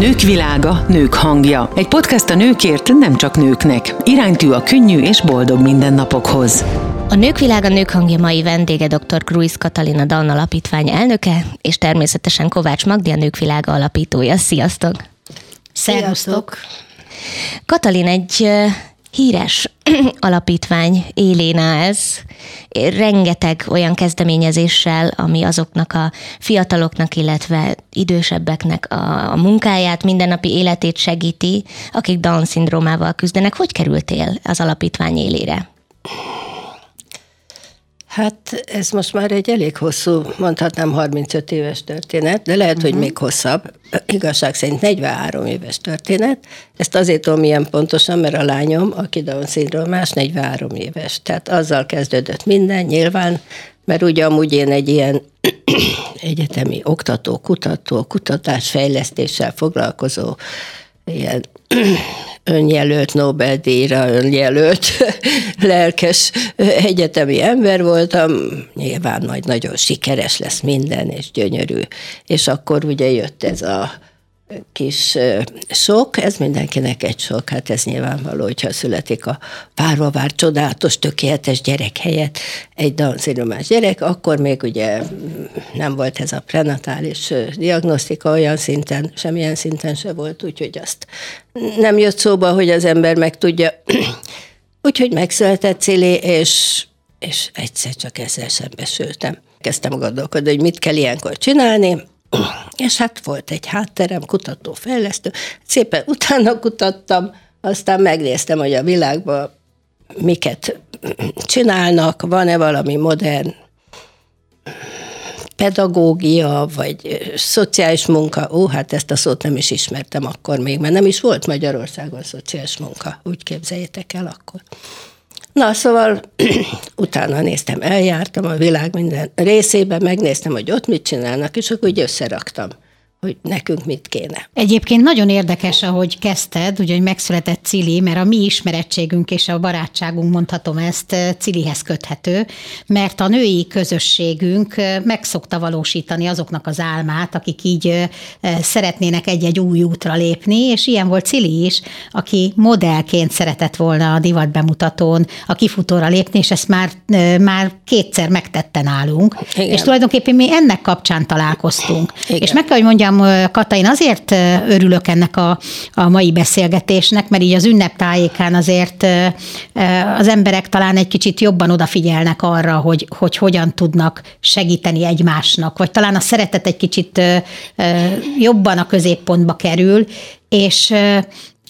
Nők világa, nők hangja. Egy podcast a nőkért, nem csak nőknek. Iránytű a könnyű és boldog mindennapokhoz. A Nők világa, nők hangja mai vendége Dr. Gruiz Katalin, a Down Alapítvány elnöke, és természetesen Kovács Magdi, a Nők világa alapítója. Sziasztok! Sziasztok! Katalin, egy híres alapítvány élén ez, rengeteg olyan kezdeményezéssel, ami azoknak a fiataloknak, illetve idősebbeknek a munkáját, mindennapi életét segíti, akik Down-szindrómával küzdenek. Hogy kerültél az alapítvány élére? Hát ez most már egy elég hosszú, mondhatnám 35 éves történet, de lehet, hogy még hosszabb, igazság szerint 43 éves történet. Ezt azért tudom ilyen pontosan, mert a lányom, aki Down-szindrómás, 43 éves. Tehát azzal kezdődött minden, nyilván, mert ugye amúgy én egy ilyen egyetemi oktató, kutató, kutatásfejlesztéssel foglalkozó ilyen önjelölt Nobel-díjra, önjelölt lelkes egyetemi ember voltam, nyilván majd nagyon sikeres lesz minden, és gyönyörű. És akkor ugye jött ez a kis sok, ez mindenkinek egy sok, hát ez nyilvánvaló, hogyha születik a várva vár csodálatos, tökéletes gyerek helyett egy Down-szindrómás gyerek, akkor még ugye nem volt ez a prenatális diagnosztika olyan szinten, semmilyen szinten se volt, úgyhogy azt nem jött szóba, hogy az ember megtudja. Úgyhogy megszületett Cili, és egyszer csak ezzel szembesültem. Kezdtem gondolkodni, hogy mit kell ilyenkor csinálni, és hát volt egy hátterem, kutató, fejlesztő, szépen utána kutattam, aztán megnéztem, hogy a világban miket csinálnak, van-e valami modern pedagógia, vagy szociális munka. Ó, hát ezt a szót nem is ismertem akkor még, mert nem is volt Magyarországon szociális munka, úgy képzeljétek el akkor. Na, szóval utána néztem, eljártam a világ minden részében, megnéztem, hogy ott mit csinálnak, és akkor úgy összeraktam, hogy nekünk mit kéne. Egyébként nagyon érdekes, ahogy kezdted, ugye, hogy megszületett Cili, mert a mi ismerettségünk és a barátságunk, mondhatom ezt, Cilihez köthető, mert a női közösségünk meg szokta valósítani azoknak az álmát, akik így szeretnének egy-egy új útra lépni, és ilyen volt Cili is, aki modellként szeretett volna a divatbemutatón a kifutóra lépni, és ezt már kétszer megtette nálunk. Igen. És tulajdonképpen mi ennek kapcsán találkoztunk. Igen. És meg kell, hogy mondjam, Kata, én azért örülök ennek a mai beszélgetésnek, mert így az ünneptájékán azért az emberek talán egy kicsit jobban odafigyelnek arra, hogy hogyan tudnak segíteni egymásnak, vagy talán a szeretet egy kicsit jobban a középpontba kerül, és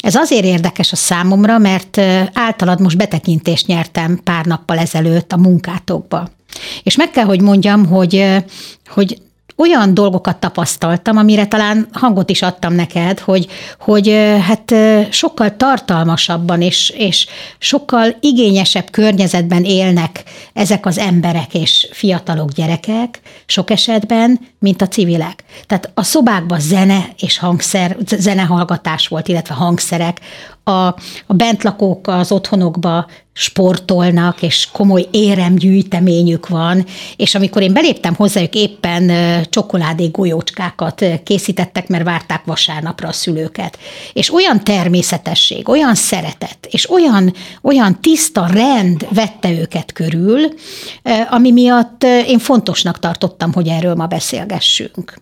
ez azért érdekes a számomra, mert általad most betekintést nyertem pár nappal ezelőtt a munkátokba. És meg kell, hogy mondjam, hogy olyan dolgokat tapasztaltam, amire talán hangot is adtam neked, hogy hát sokkal tartalmasabban és sokkal igényesebb környezetben élnek ezek az emberek és fiatalok, gyerekek sok esetben, mint a civilek. Tehát a szobákban zene és zenehallgatás volt, illetve hangszerek, a bentlakók az otthonokba sportolnak, és komoly éremgyűjteményük van, és amikor én beléptem hozzájuk, éppen csokoládé golyócskákat készítettek, mert várták vasárnapra a szülőket. És olyan természetesség, olyan szeretet, és olyan tiszta rend vette őket körül, ami miatt én fontosnak tartottam, hogy erről ma beszélgessünk.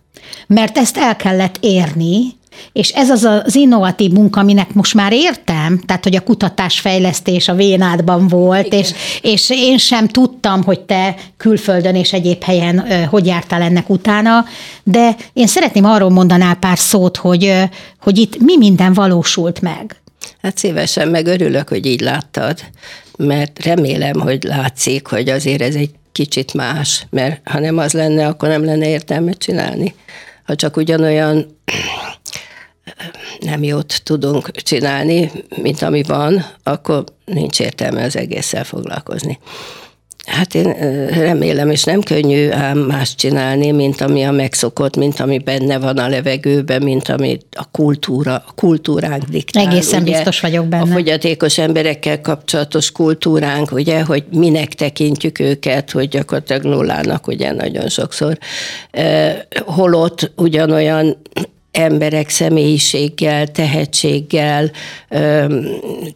Mert ezt el kellett érni, és ez az innovatív munka, aminek most már értem, tehát, hogy a kutatásfejlesztés a vénádban volt, és én sem tudtam, hogy te külföldön és egyéb helyen hogy jártál ennek utána, de én szeretném arról mondanál pár szót, hogy itt mi minden valósult meg. Hát szívesen, meg örülök, hogy így láttad, mert remélem, hogy látszik, hogy azért ez egy kicsit más, mert ha nem az lenne, akkor nem lenne értelme csinálni. Ha csak ugyanolyan nem jót tudunk csinálni, mint ami van, akkor nincs értelme az egésszel foglalkozni. Hát én remélem, és nem könnyű ám más csinálni, mint ami a megszokott, mint ami benne van a levegőben, mint ami a kultúránk diktál. Egészen ugye, biztos vagyok benne. A fogyatékos emberekkel kapcsolatos kultúránk, ugye, hogy minek tekintjük őket, hogy gyakorlatilag nullának ugye nagyon sokszor. Holott ugyanolyan emberek személyiséggel, tehetséggel,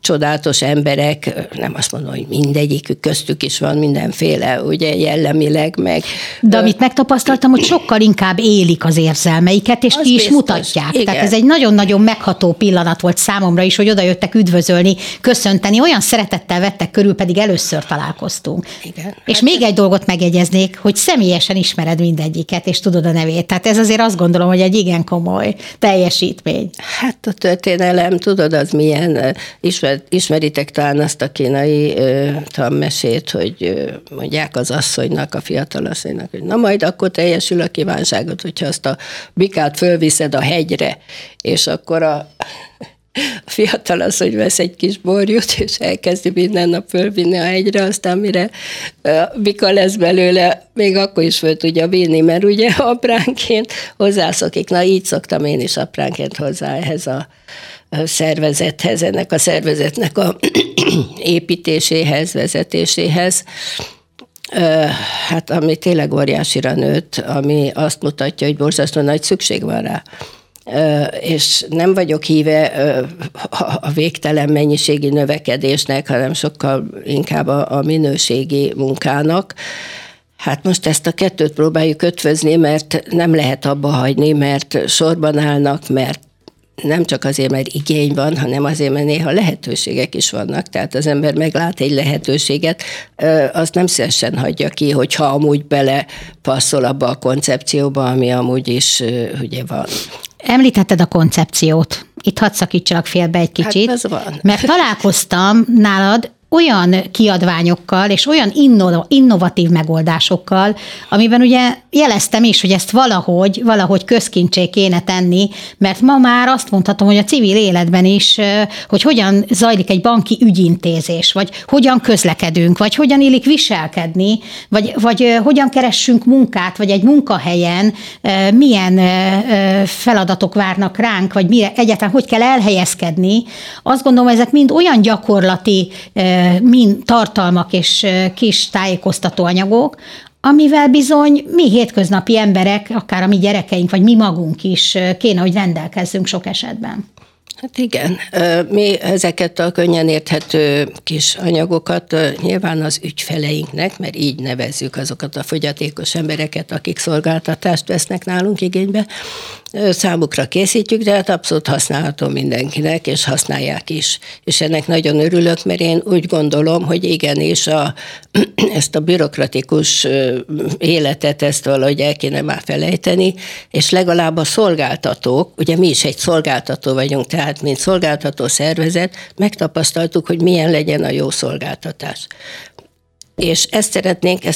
csodálatos emberek, nem azt mondom, hogy mindegyikük, köztük is van mindenféle, ugye jellemileg meg. De amit megtapasztaltam, hogy sokkal inkább élik az érzelmeiket, és ki is mutatják. Igen. Tehát ez egy nagyon-nagyon megható pillanat volt számomra is, hogy oda jöttek üdvözölni, köszönteni, olyan szeretettel vettek körül, pedig először találkoztunk. Igen. És hát még egy dolgot megjegyeznék, hogy személyesen ismered mindegyiket, és tudod a nevét. Tehát ez azért azt gondolom, hogy egy igen komoly teljesítmény. Hát a történelem, tudod, az milyen, ismeritek talán azt a kínai tanmesét, hogy mondják az asszonynak, a fiatal asszonynak, hogy na majd akkor teljesül a kívánságot, hogyha azt a bikát fölviszed a hegyre, és akkor a fiatal az, hogy vesz egy kis borjút, és elkezdi minden nap fölvinni a hegyre, aztán mire bika lesz belőle, még akkor is föl tudja vinni, mert ugye apránként hozzászokik. Na, így szoktam én is apránként hozzá ehhez a szervezethez, ennek a szervezetnek a építéséhez, vezetéséhez. Hát ami tényleg óriásira nőtt, ami azt mutatja, hogy borzasztó nagy szükség van rá. És nem vagyok híve a végtelen mennyiségi növekedésnek, hanem sokkal inkább a minőségi munkának. Hát most ezt a kettőt próbáljuk ötvözni, mert nem lehet abba hagyni, mert sorban állnak, mert nem csak azért, mert igény van, hanem azért, mert néha lehetőségek is vannak. Tehát az ember meglát egy lehetőséget, azt nem szívesen hagyja ki, hogyha amúgy bele passzol abba a koncepcióba, ami amúgy is ugye van. Említetted a koncepciót. Itt hadd szakítsalak félbe egy kicsit. Hát az van. Mert találkoztam nálad olyan kiadványokkal és olyan innovatív megoldásokkal, amiben ugye jeleztem is, hogy ezt valahogy közkincsé kéne tenni, mert ma már azt mondhatom, hogy a civil életben is, hogy hogyan zajlik egy banki ügyintézés, vagy hogyan közlekedünk, vagy hogyan illik viselkedni, vagy hogyan keressünk munkát, vagy egy munkahelyen milyen feladatok várnak ránk, vagy mire, egyáltalán hogy kell elhelyezkedni. Azt gondolom, ezek mind olyan gyakorlati mind tartalmak és kis tájékoztatóanyagok, amivel bizony mi hétköznapi emberek, akár a mi gyerekeink, vagy mi magunk is kéne, hogy rendelkezzünk sok esetben. Hát igen, mi ezeket a könnyen érthető kis anyagokat nyilván az ügyfeleinknek, mert így nevezzük azokat a fogyatékos embereket, akik szolgáltatást vesznek nálunk igénybe, számukra készítjük, de hát abszolút használható mindenkinek, és használják is. És ennek nagyon örülök, mert én úgy gondolom, hogy igenis ezt a bürokratikus életet, ezt valahogy el kéne már felejteni, és legalább a szolgáltatók, ugye mi is egy szolgáltató vagyunk, tehát mint szolgáltató szervezet megtapasztaltuk, hogy milyen legyen a jó szolgáltatás. És ezt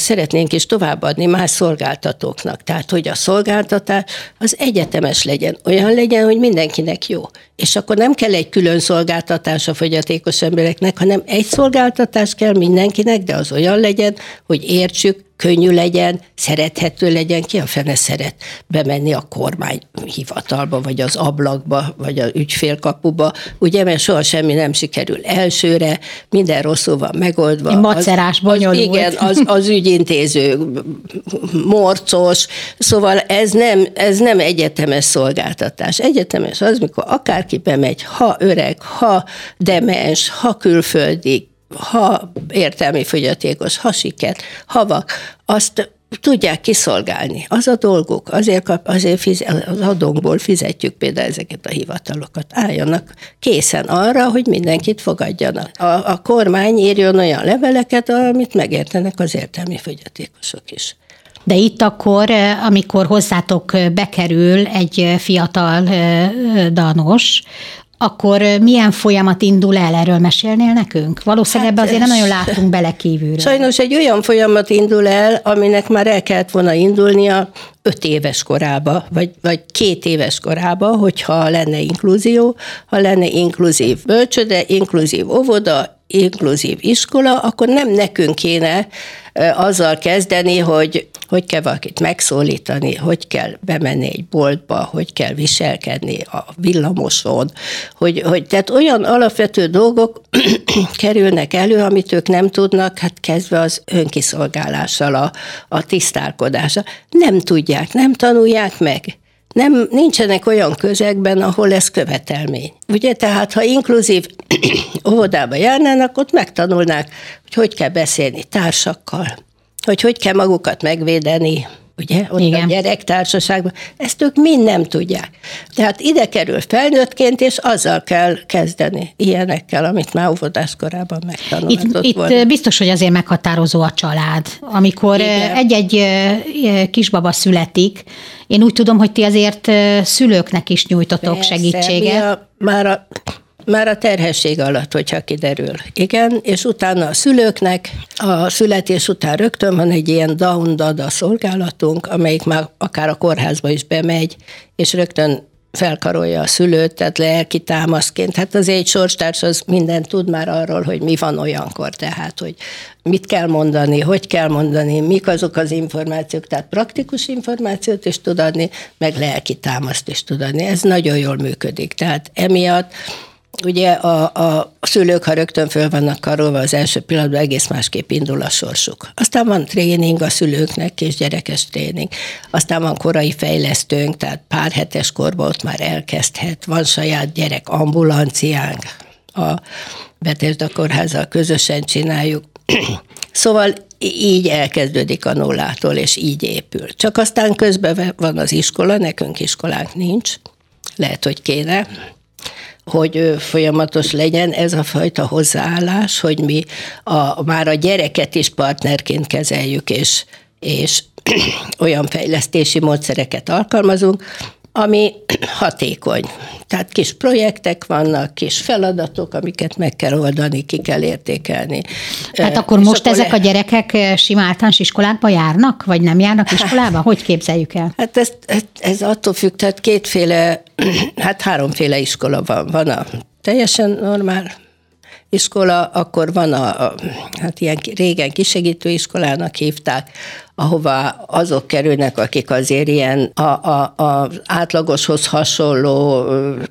szeretnénk is továbbadni más szolgáltatóknak. Tehát, hogy a szolgáltatás az egyetemes legyen, olyan legyen, hogy mindenkinek jó. És akkor nem kell egy külön szolgáltatás a fogyatékos embereknek, hanem egy szolgáltatás kell mindenkinek, de az olyan legyen, hogy értsük, könnyű legyen, szerethető legyen. Ki a fene szeret bemenni a kormányhivatalba, vagy az ablakba, vagy az ügyfélkapuba, ugye, mert soha semmi nem sikerül elsőre, minden rosszul van megoldva. Macerás, bonyolult. Igen, az ügyintéző morcos, szóval ez nem egyetemes szolgáltatás. Egyetemes az, mikor akárki bemegy, ha öreg, ha demens, ha külföldi, ha értelmi fogyatékos, ha siket, ha vak, azt tudják kiszolgálni. Az a dolguk, az adónkból fizetjük például ezeket a hivatalokat. Álljanak készen arra, hogy mindenkit fogadjanak. A kormány írjon olyan leveleket, amit megértenek az értelmi fogyatékosok is. De itt akkor, amikor hozzátok bekerül egy fiatal danos, akkor milyen folyamat indul el, erről mesélnél nekünk? Valószínűleg ebbe azért nem nagyon látunk bele kívülről. Sajnos egy olyan folyamat indul el, aminek már el kellett volna indulnia 5 éves korába, vagy 2 éves korába, hogyha lenne inkluzió, ha lenne inkluzív bölcsőde, inkluzív óvoda, inkluzív iskola, akkor nem nekünk kéne azzal kezdeni, hogy kell valakit megszólítani, hogy kell bemenni egy boltba, hogy kell viselkedni a villamoson, tehát olyan alapvető dolgok kerülnek elő, amit ők nem tudnak, hát kezdve az önkiszolgálással, a tisztálkodással. Nem tudják, nem tanulják meg. nincsenek olyan közegben, ahol ez követelmény. Ugye, tehát ha inkluzív óvodába járnának, ott megtanulnák, hogy kell beszélni társakkal, hogy kell magukat megvédeni, ugye, ott igen, a gyerektársaságban. Ezt ők mind nem tudják. Tehát ide kerül felnőttként, és azzal kell kezdeni, ilyenekkel, amit már óvodás korában megtanulhatott volna. Itt biztos, hogy azért meghatározó a család. Amikor igen, egy-egy kisbaba születik, én úgy tudom, hogy ti azért szülőknek is nyújtotok persze segítséget. Már a terhesség alatt, hogyha kiderül. Igen, és utána a szülőknek, a születés után rögtön van egy ilyen Down-dada szolgálatunk, amelyik már akár a kórházba is bemegy, és rögtön felkarolja a szülőt, tehát lelki támaszként. Hát azért egy sorstárs az mindent tud már arról, hogy mi van olyankor, tehát, hogy mit kell mondani, hogy kell mondani, mik azok az információk, tehát praktikus információt is tud adni, meg lelki támaszt is tud adni. Ez nagyon jól működik. Tehát emiatt ugye a szülők, ha rögtön föl vannak karolva, az első pillanatban egész másképp indul a sorsuk. Aztán van tréning a szülőknek, és gyerekes tréning. Aztán van korai fejlesztőnk, tehát pár hetes korban ott már elkezdhet. Van saját gyerek ambulanciánk, a Betesdakórházzal közösen csináljuk. Szóval így elkezdődik a nullától, és így épül. Csak aztán közben van az iskola, nekünk iskolánk nincs, lehet, hogy kéne, hogy folyamatos legyen ez a fajta hozzáállás, hogy mi már a gyereket is partnerként kezeljük, és olyan fejlesztési módszereket alkalmazunk, ami hatékony. Tehát kis projektek vannak, kis feladatok, amiket meg kell oldani, ki kell értékelni. Tehát akkor most ezek a gyerekek sima általános iskolába járnak, vagy nem járnak iskolába? Hogy képzeljük el? Hát ez attól függ, tehát kétféle, hát háromféle iskola van. Van a teljesen normál iskola, akkor van hát ilyen régen kisegítő iskolának hívták, ahova azok kerülnek, akik azért ilyen az átlagoshoz hasonló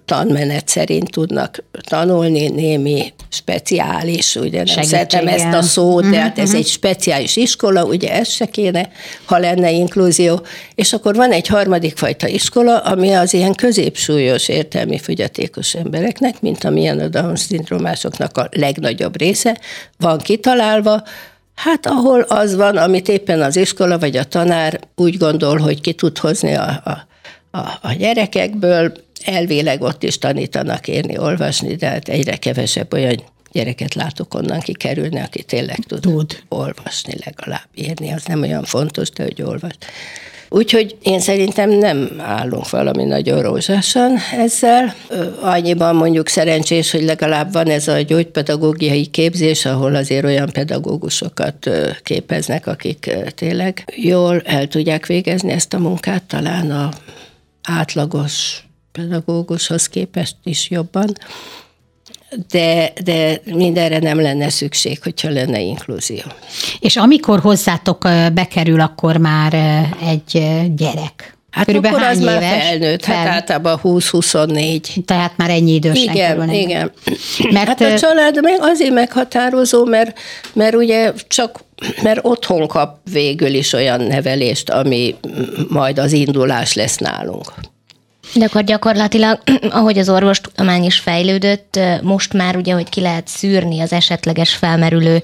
tanmenet szerint tudnak tanulni, némi speciális, ugye nem szeretem ezt a szót, de hát ez egy speciális iskola, ugye ez se kéne, ha lenne inkluzió. És akkor van egy harmadik fajta iskola, ami az ilyen középsúlyos értelmi fogyatékos embereknek, mint amilyen a Down-szindrómásoknak a legnagyobb része, van kitalálva, hát ahol az van, amit éppen az iskola vagy a tanár úgy gondol, hogy ki tud hozni a gyerekekből, elvileg ott is tanítanak írni, olvasni, de hát egyre kevesebb olyan gyereket látok onnan kikerülni, aki tényleg tud olvasni, legalább írni. Az nem olyan fontos, de hogy olvas. Úgyhogy én szerintem nem állunk valami nagyon rózsásan ezzel. Annyiban mondjuk szerencsés, hogy legalább van ez a gyógypedagógiai képzés, ahol azért olyan pedagógusokat képeznek, akik tényleg jól el tudják végezni ezt a munkát, talán az átlagos pedagógushoz képest is jobban. De mindenre nem lenne szükség, hogyha lenne inkluzió. És amikor hozzátok bekerül, akkor már egy gyerek. Hát körülbelül akkor az már felnőtt, hát általában 20-24. Tehát már ennyi idősen kerülnek. Igen, igen. Hát a család meg azért meghatározó, mert ugye csak mert otthon kap végül is olyan nevelést, ami majd az indulás lesz nálunk. De akkor gyakorlatilag, ahogy az orvostudomány is fejlődött, most már ugye, hogy ki lehet szűrni az esetleges felmerülő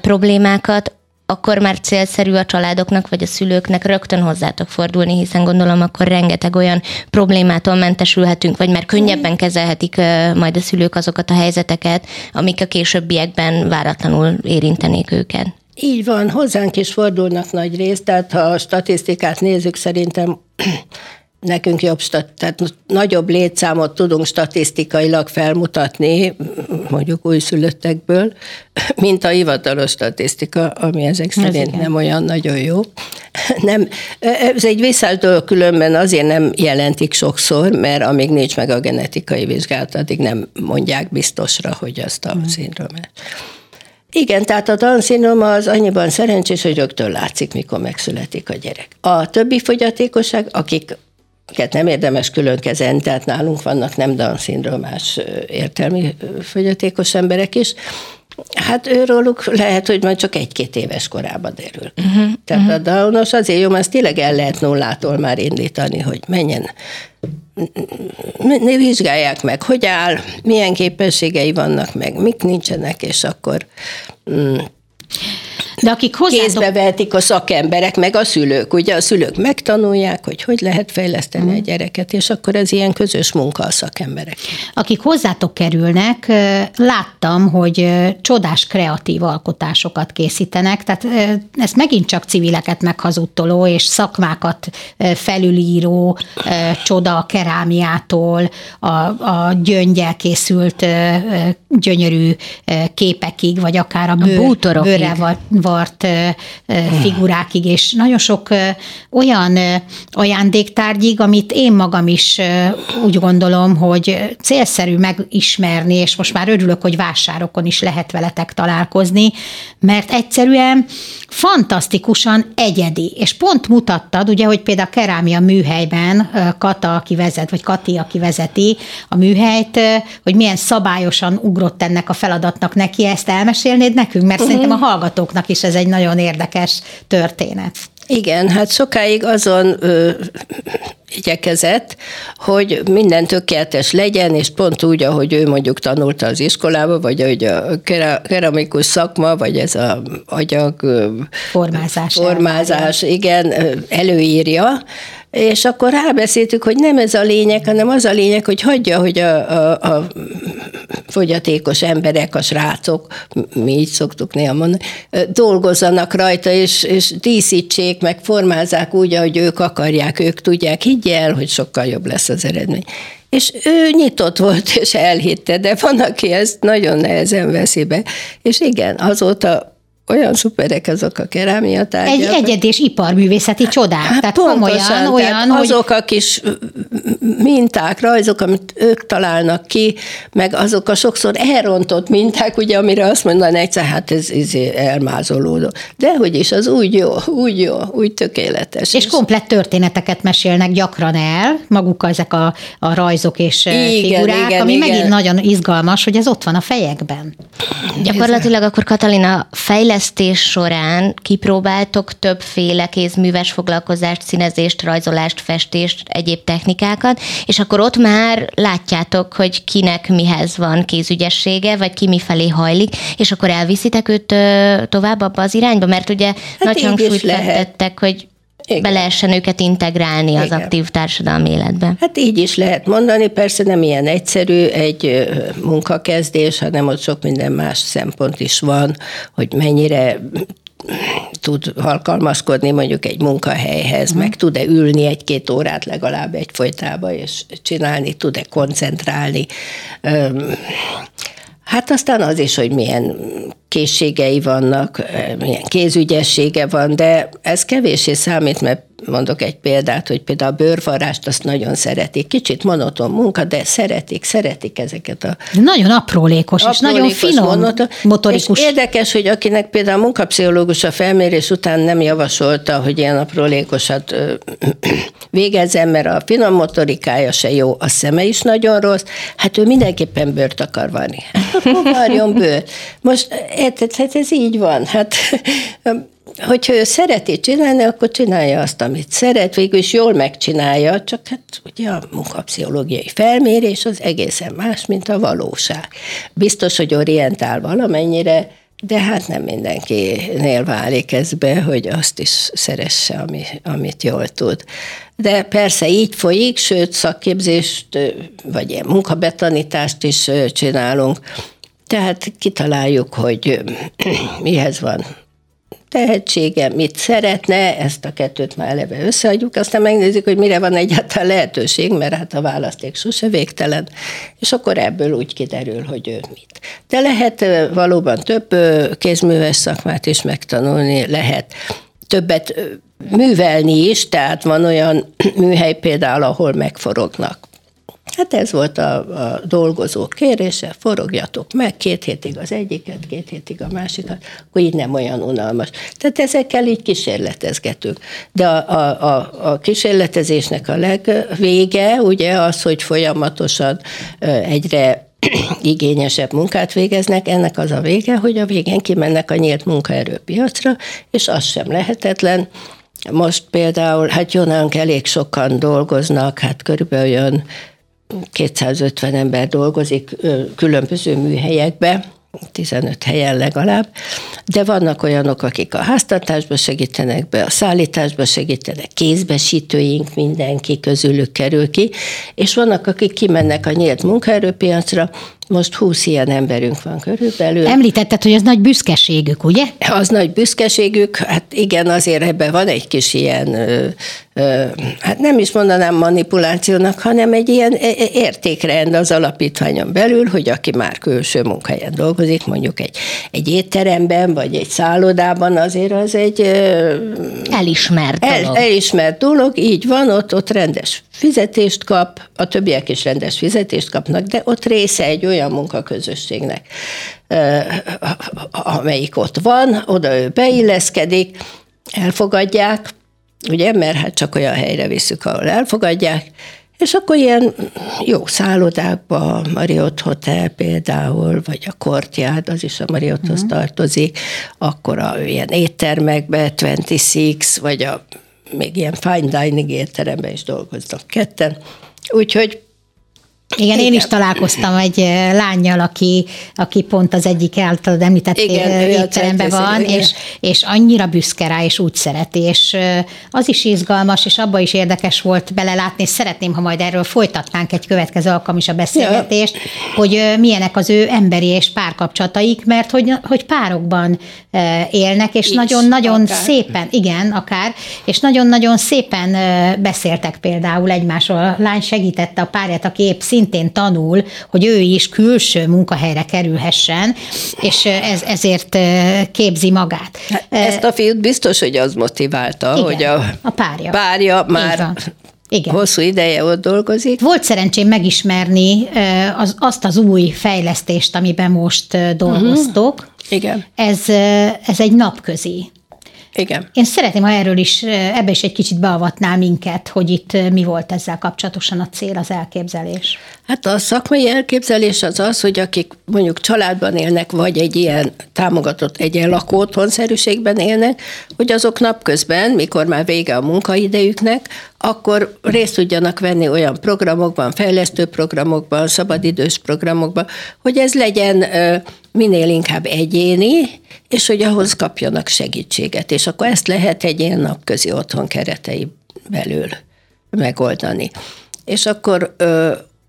problémákat, akkor már célszerű a családoknak vagy a szülőknek rögtön hozzátok fordulni, hiszen gondolom akkor rengeteg olyan problémától mentesülhetünk, vagy már könnyebben kezelhetik majd a szülők azokat a helyzeteket, amik a későbbiekben váratlanul érintenék őket. Így van, hozzánk is fordulnak nagy részt, tehát ha a statisztikát nézzük, szerintem nekünk jobb, tehát nagyobb létszámot tudunk statisztikailag felmutatni, mondjuk újszülöttekből, mint a hivatalos statisztika, ami ezek szerint nem olyan nagyon jó. Nem, ez egy visszaélés, különben azért nem jelentik sokszor, mert amíg nincs meg a genetikai vizsgálat, addig nem mondják biztosra, hogy azt a szindrómát. Igen, tehát a Down-szindróma az annyiban szerencsés, hogy rögtön látszik, mikor megszületik a gyerek. A többi fogyatékosság, akiket nem érdemes külön kezelni, tehát nálunk vannak nem Down-szindrómás értelmi fogyatékos emberek is, Hát őróluk lehet, hogy már csak 1-2 éves korában derül. Uh-huh, tehát uh-huh. A Downos azért jó, mert tényleg el lehet nullától már indítani, hogy menjen. Vizsgálják meg, hogy áll, milyen képességei vannak meg, mik nincsenek, és akkor... De akik kézbe vehetik a szakemberek, meg a szülők. Ugye a szülők megtanulják, hogy hogy lehet fejleszteni a gyereket, és akkor ez ilyen közös munka a szakemberek. Akik hozzátok kerülnek, láttam, hogy csodás kreatív alkotásokat készítenek, tehát ez megint csak civileket meghazudtoló, és szakmákat felülíró csoda a kerámiától, a gyöngyel készült gyönyörű képekig, vagy akár a bőre vart figurákig, és nagyon sok olyan ajándéktárgyig, amit én magam is úgy gondolom, hogy célszerű megismerni, és most már örülök, hogy vásárokon is lehet veletek találkozni, mert egyszerűen fantasztikusan egyedi, és pont mutattad, ugye, hogy például a kerámia műhelyben Kata, aki vezet, vagy Kati, aki vezeti a műhelyt, hogy milyen szabályosan ugrott ennek a feladatnak neki, ezt elmesélnéd nekünk, mert szerintem a hallgatóknak is ez egy nagyon érdekes történet. Igen, hát sokáig azon igyekezett, hogy minden tökéletes legyen, és pont úgy, ahogy ő mondjuk tanulta az iskolába, vagy ahogy a keramikus szakma, vagy ez az agyag formázás igen, előírja, és akkor rábeszéltük, hogy nem ez a lényeg, hanem az a lényeg, hogy hagyja, hogy a fogyatékos emberek, a srácok, mi így szoktuk néha mondani, dolgozzanak rajta, és díszítsék, meg formázzák úgy, ahogy ők akarják, ők tudják, higgy el, hogy sokkal jobb lesz az eredmény. És ő nyitott volt, és elhitte, de van, aki ezt nagyon nehezen veszi be. És igen, azóta olyan szuperek azok a kerámia tárgyak. Egyed és iparművészeti csodák. Hát, tehát pontosan, olyan, tehát azok a kis minták, rajzok, amit ők találnak ki, meg azok a sokszor elrontott minták, ugye, amire azt mondaná egyszer, hát ez elmázolódó. De hogy is, az úgy jó, úgy tökéletes. És komplett történeteket mesélnek gyakran el, maguk ezek a rajzok és figurák, ami megint nagyon izgalmas, hogy ez ott van a fejekben. Gyakorlatilag akkor Katalina fejlesztés során kipróbáltok többféle kézműves foglalkozást, színezést, rajzolást, festést, egyéb technikákat, és akkor ott már látjátok, hogy kinek mihez van kézügyessége, vagy ki mifelé hajlik, és akkor elviszitek őt tovább abba az irányba, mert ugye nagy hangsúlyt fektettek, hogy be lehessen őket integrálni az aktív társadalmi életbe. Hát így is lehet mondani, persze nem ilyen egyszerű egy munkakezdés, hanem ott sok minden más szempont is van, hogy mennyire tud alkalmazkodni mondjuk egy munkahelyhez, meg tud-e ülni 1-2 órát legalább egyfolytában, és csinálni, tud-e koncentrálni. Hát aztán az is, hogy milyen készségei vannak, milyen kézügyessége van, de ez kevéssé számít, mert mondok egy példát, hogy például a bőrvarrást azt nagyon szeretik. Kicsit monoton munka, de szeretik ezeket a... Nagyon aprólékos és nagyon finom motorikus. És érdekes, hogy akinek például a munkapszichológus a felmérés után nem javasolta, hogy ilyen aprólékosat végezzen, mert a finom motorikája se jó, a szeme is nagyon rossz, hát ő mindenképpen bőrt akar varni. Varjon bőrt. Most ez így van. Hát... Hogyha ő szereti csinálni, akkor csinálja azt, amit szeret, végül is jól megcsinálja, csak hát ugye a munkapszichológiai felmérés az egészen más, mint a valóság. Biztos, hogy orientál valamennyire, de hát nem mindenkinél válik ez be, hogy azt is szeresse, amit jól tud. De persze így folyik, sőt szakképzést, vagy ilyen munkabetanítást is csinálunk, tehát kitaláljuk, hogy mihez van tehetsége, mit szeretne, ezt a kettőt már eleve összeadjuk, aztán megnézzük, hogy mire van egyáltalán lehetőség, mert hát a választék sose végtelen, és akkor ebből úgy kiderül, hogy ő mit. De lehet valóban több kézműves szakmát is megtanulni, lehet többet művelni is, tehát van olyan műhely például, ahol megforognak. Hát ez volt a dolgozók kérése, forogjatok meg 2 hétig az egyiket, 2 hétig a másikat, akkor így nem olyan unalmas. Tehát ezekkel így kísérletezgetünk. De a kísérletezésnek a legvége ugye az, hogy folyamatosan egyre igényesebb munkát végeznek, ennek az a vége, hogy a végén kimennek a nyílt munkaerőpiacra, és az sem lehetetlen. Most például, hát jó, nálunk elég sokan dolgoznak, hát körülbelül olyan 250 ember dolgozik különböző műhelyekbe, 15 helyen legalább, de vannak olyanok, akik a háztartásba segítenek be, a szállításba segítenek, kézbesítőink, mindenki közülük kerül ki, és vannak, akik kimennek a nyílt munkaerőpiacra, most 20 ilyen emberünk van körülbelül. Említetted, hogy ez nagy büszkeségük, ugye? Az nagy büszkeségük, hát igen, azért ebben van egy kis ilyen, hát nem is mondanám manipulációnak, hanem egy ilyen értékrend az alapítványon belül, hogy aki már külső munkahelyen dolgozik, mondjuk egy étteremben, vagy egy szállodában, azért az egy... Elismert dolog, így van, ott rendes fizetést kap, a többiek is rendes fizetést kapnak, de ott része egy olyan munkaközösségnek, amelyik ott van, oda ő beilleszkedik, elfogadják, ugye, mert hát csak olyan helyre visszük, ahol elfogadják, és akkor ilyen jó szállodákba, Marriott Hotel például, vagy a Kortjád, az is a Marriotthoz tartozik, akkor ilyen éttermekbe, 26, vagy még ilyen fine dining étteremben is dolgoznak ketten. Úgyhogy Igen, én is találkoztam egy lánnyal, aki pont az egyik által említett étteremben van, és annyira büszke rá, és úgy szereti, és az is izgalmas, és abba is érdekes volt belelátni, és szeretném, ha majd erről folytatnánk egy következő alkalom is a beszélgetést, hogy milyenek az ő emberi és párkapcsolataik, mert hogy párokban élnek, és nagyon-nagyon szépen, és nagyon-nagyon szépen beszéltek például egymásról. A lány segítette a párját, aki épp szintén tanul, hogy ő is külső munkahelyre kerülhessen, és ezért képzi magát. Hát ezt a fiút biztos, hogy az motiválta, igen, hogy a párja már hosszú ideje ott dolgozik. Volt szerencsém megismerni azt az új fejlesztést, amiben most dolgoztok. Igen. Ez egy napközi. Igen. Én szeretném, ha ebbe is egy kicsit beavatnál minket, hogy itt mi volt ezzel kapcsolatosan a cél, az elképzelés. Hát a szakmai elképzelés az az, hogy akik mondjuk családban élnek, vagy egy ilyen támogatott, egy ilyen lakóotthonszerűségben élnek, hogy azok napközben, mikor már vége a munkaidejüknek, akkor részt tudjanak venni olyan programokban, fejlesztő programokban, szabadidős programokban, hogy ez legyen minél inkább egyéni, és hogy ahhoz kapjanak segítséget. És akkor ezt lehet egy ilyen napközi otthon keretei belül megoldani. És akkor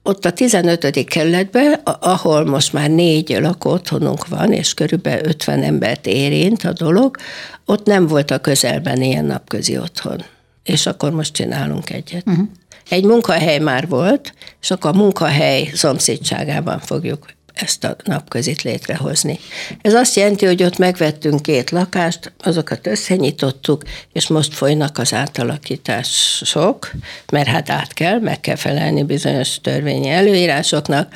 ott a 15. kerületben, ahol most már 4 lakóotthonunk van, és körülbelül 50 embert érint a dolog, ott nem volt a közelben ilyen napközi otthon. És akkor most csinálunk egyet. Uh-huh. Egy munkahely már volt, és akkor a munkahely szomszédságában fogjuk ezt a napközit létrehozni. Ez azt jelenti, hogy ott megvettünk 2 lakást, azokat összenyitottuk, és most folynak az átalakítások, mert hát meg kell felelni bizonyos törvényi előírásoknak,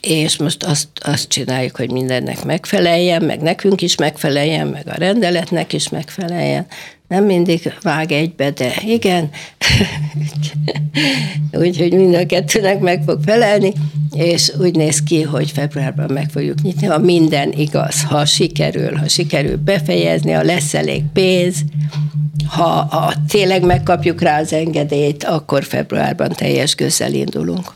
és most azt csináljuk, hogy mindennek megfeleljen, meg nekünk is megfeleljen, meg a rendeletnek is megfeleljen. Nem mindig vág egybe, de igen. Úgyhogy mind a kettőnek meg fog felelni, és úgy néz ki, hogy februárban meg fogjuk nyitni, ha minden igaz, ha sikerül befejezni, ha lesz elég pénz, ha tényleg megkapjuk rá az engedélyt, akkor februárban teljes gőzzel indulunk.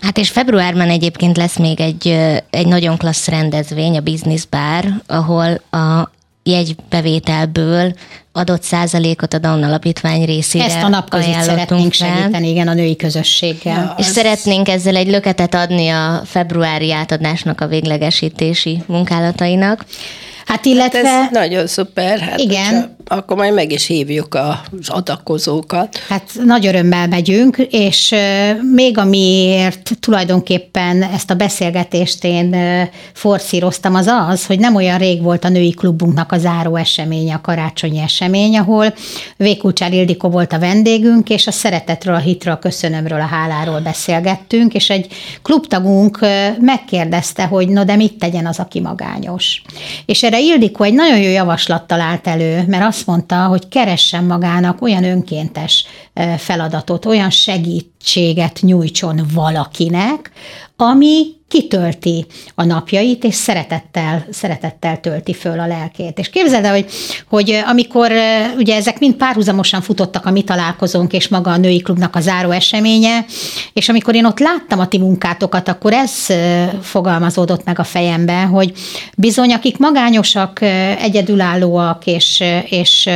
Hát és februárban egyébként lesz még egy nagyon klassz rendezvény, a Business Bar, ahol a jegybevételből adott százalékot a Down Alapítvány részére ajánlottunk. Ezt a napközit szeretnénk segíteni, igen, a női közösséggel. Ja, és szeretnénk ezzel egy löketet adni a februári átadásnak, a véglegesítési munkálatainak. Hát illetve... Hát ez nagyon szuper. Hát igen. Akkor majd meg is hívjuk az adakozókat. Hát nagy örömmel megyünk, és még amiért tulajdonképpen ezt a beszélgetést én forszíroztam, az, hogy nem olyan rég volt a női klubunknak a záró eseménye, a karácsonyi esemény, ahol Vékú Csár Ildiko volt a vendégünk, és a szeretetről, a hitről, a köszönömről, a háláról beszélgettünk, és egy klubtagunk megkérdezte, hogy de mit tegyen az, aki magányos. És erre Ildiko egy nagyon jó javaslat talált elő, mert azt mondta, hogy keressen magának olyan önkéntes feladatot, olyan segítséget nyújtson valakinek, ami kitölti a napjait, és szeretettel tölti föl a lelkét. És képzeld el, hogy amikor ugye ezek mind párhuzamosan futottak a mi találkozónk, és maga a női klubnak a záró eseménye, és amikor én ott láttam a ti munkátokat, akkor ez fogalmazódott meg a fejemben, hogy bizony, akik magányosak, egyedülállóak, és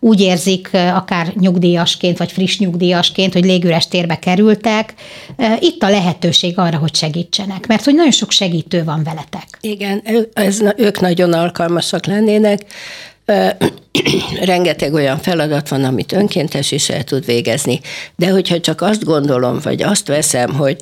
úgy érzik, akár nyugdíjasként, vagy friss nyugdíjasként, hogy légüres térbe kerültek, itt a lehetőség arra, hogy segítsenek, mert hogy nagyon sok segítő van veletek. Igen, ők nagyon alkalmasak lennének. Rengeteg olyan feladat van, amit önkéntes is el tud végezni. De hogyha csak azt gondolom, vagy azt veszem, hogy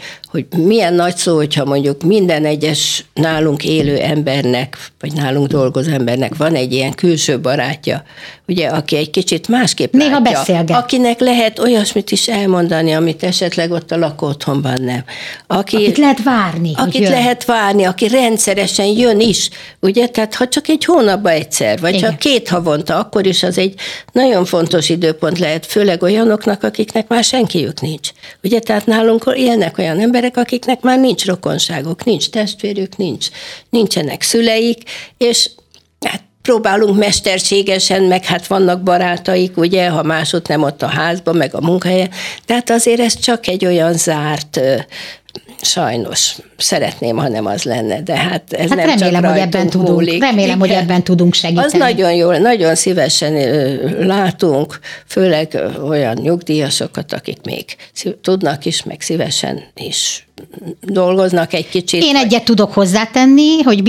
milyen nagy szó, hogyha mondjuk minden egyes nálunk élő embernek, vagy nálunk dolgozó embernek van egy ilyen külső barátja, ugye, aki egy kicsit másképp néha látja. Beszélget. Akinek lehet olyasmit is elmondani, amit esetleg ott a lakóotthonban nem. Akit lehet várni. Akit lehet várni, aki rendszeresen jön is, ugye, tehát ha csak egy hónapban egyszer, vagy igen. Ha két havonta, akkor is az egy nagyon fontos időpont lehet, főleg olyanoknak, akiknek már senkiük nincs. Ugye, tehát nálunk élnek olyan emberek, akiknek már nincs rokonságok, nincs testvérük, nincsenek szüleik, és hát próbálunk mesterségesen, meg hát vannak barátaik, ugye, ha másod nem ott a házban, meg a munkahelyen. Tehát azért ez csak egy olyan zárt, sajnos szeretném, ha nem az lenne, de hát nem remélem, csak rajtunk múlik. Remélem, hogy ebben tudunk segíteni. Az nagyon jól, nagyon szívesen látunk, főleg olyan nyugdíjasokat, akik még tudnak is, meg szívesen is dolgoznak egy kicsit. Én egyet tudok hozzátenni, hogy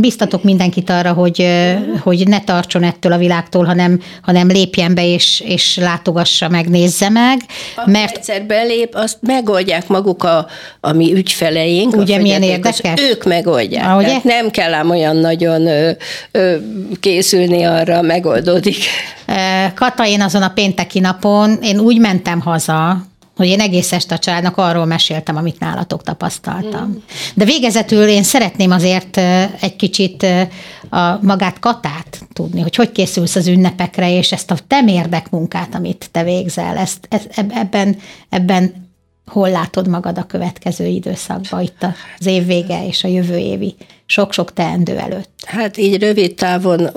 bíztatok mindenkit arra, hogy ne tartson ettől a világtól, hanem lépjen be, és látogassa meg, nézze meg. Mert egyszer belép, azt megoldják maguk a mi ügyfeleink. Ugye milyen érdekes? Ők megoldják. Tehát nem kell ám olyan nagyon készülni arra, megoldódik. Kata, én azon a pénteki napon, én úgy mentem haza, hogy én egész este a családnak arról meséltem, amit nálatok tapasztaltam. De végezetül én szeretném azért egy kicsit a magát Katát tudni, hogy készülsz az ünnepekre, és ezt a te érdekmunkát, amit te végzel, ebben hol látod magad a következő időszakban, itt az év vége és a jövő évi sok-sok teendő előtt? Hát így rövid távon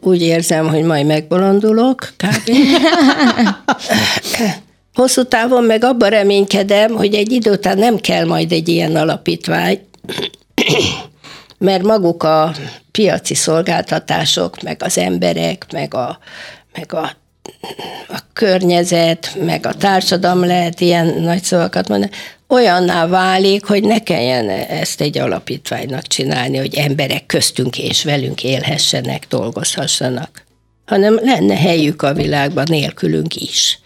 úgy érzem, hogy majd megbolondulok. Hosszú távon meg abban reménykedem, hogy egy idő után nem kell majd egy ilyen alapítvány, mert maguk a piaci szolgáltatások, meg az emberek, meg a környezet, meg a társadalom, lehet ilyen nagy szavakat mondani, olyanná válik, hogy ne kelljen ezt egy alapítványnak csinálni, hogy emberek köztünk és velünk élhessenek, dolgozhassanak, hanem lenne helyük a világban nélkülünk is.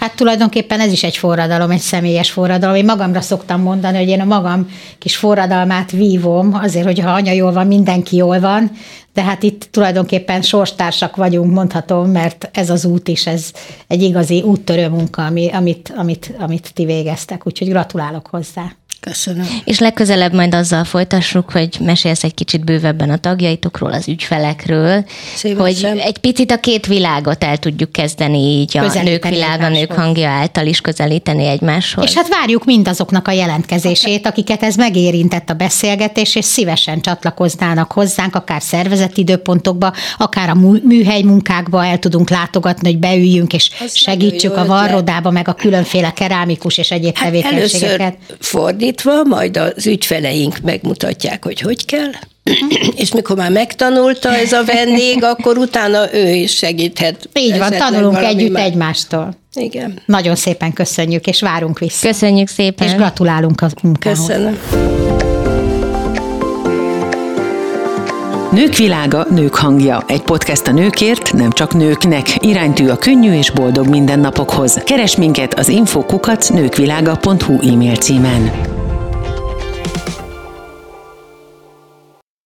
Hát tulajdonképpen ez is egy forradalom, egy személyes forradalom. Én magamra szoktam mondani, hogy én a magam kis forradalmát vívom, azért, hogy ha anya jól van, mindenki jól van, de hát itt tulajdonképpen sorstársak vagyunk, mondhatom, mert ez az út is, ez egy igazi úttörő munka, amit ti végeztek, úgyhogy gratulálok hozzá. Köszönöm. És legközelebb majd azzal folytassuk, hogy mesélsz egy kicsit bővebben a tagjaitokról, az ügyfelekről, szívesen. Hogy egy picit a két világot el tudjuk kezdeni így, a Nők Világa, Nők Hangja által is közelíteni egymáshoz. És hát várjuk mindazoknak a jelentkezését, akiket ez megérintett a beszélgetés, és szívesen csatlakoznának hozzánk, akár szervezeti időpontokba, akár a műhely munkákba el tudunk látogatni, hogy beüljünk, és az segítsük a varrodába, meg a különféle kerámikus és egyéb tevékenységeket. Majd az ügyfeleink megmutatják, hogy hogy kell, és mikor már megtanulta ez a vendég, akkor utána ő is segíthet. Így van, tanulunk együtt egymástól. Igen. Nagyon szépen köszönjük, és várunk vissza. Köszönjük szépen. És gratulálunk a munkához. Köszönöm. Nők Világa, Nők Hangja. Egy podcast a nőkért, nem csak nőknek. Iránytű a könnyű és boldog mindennapokhoz. Keresd minket az info@nőkvilaga.hu e-mail címen.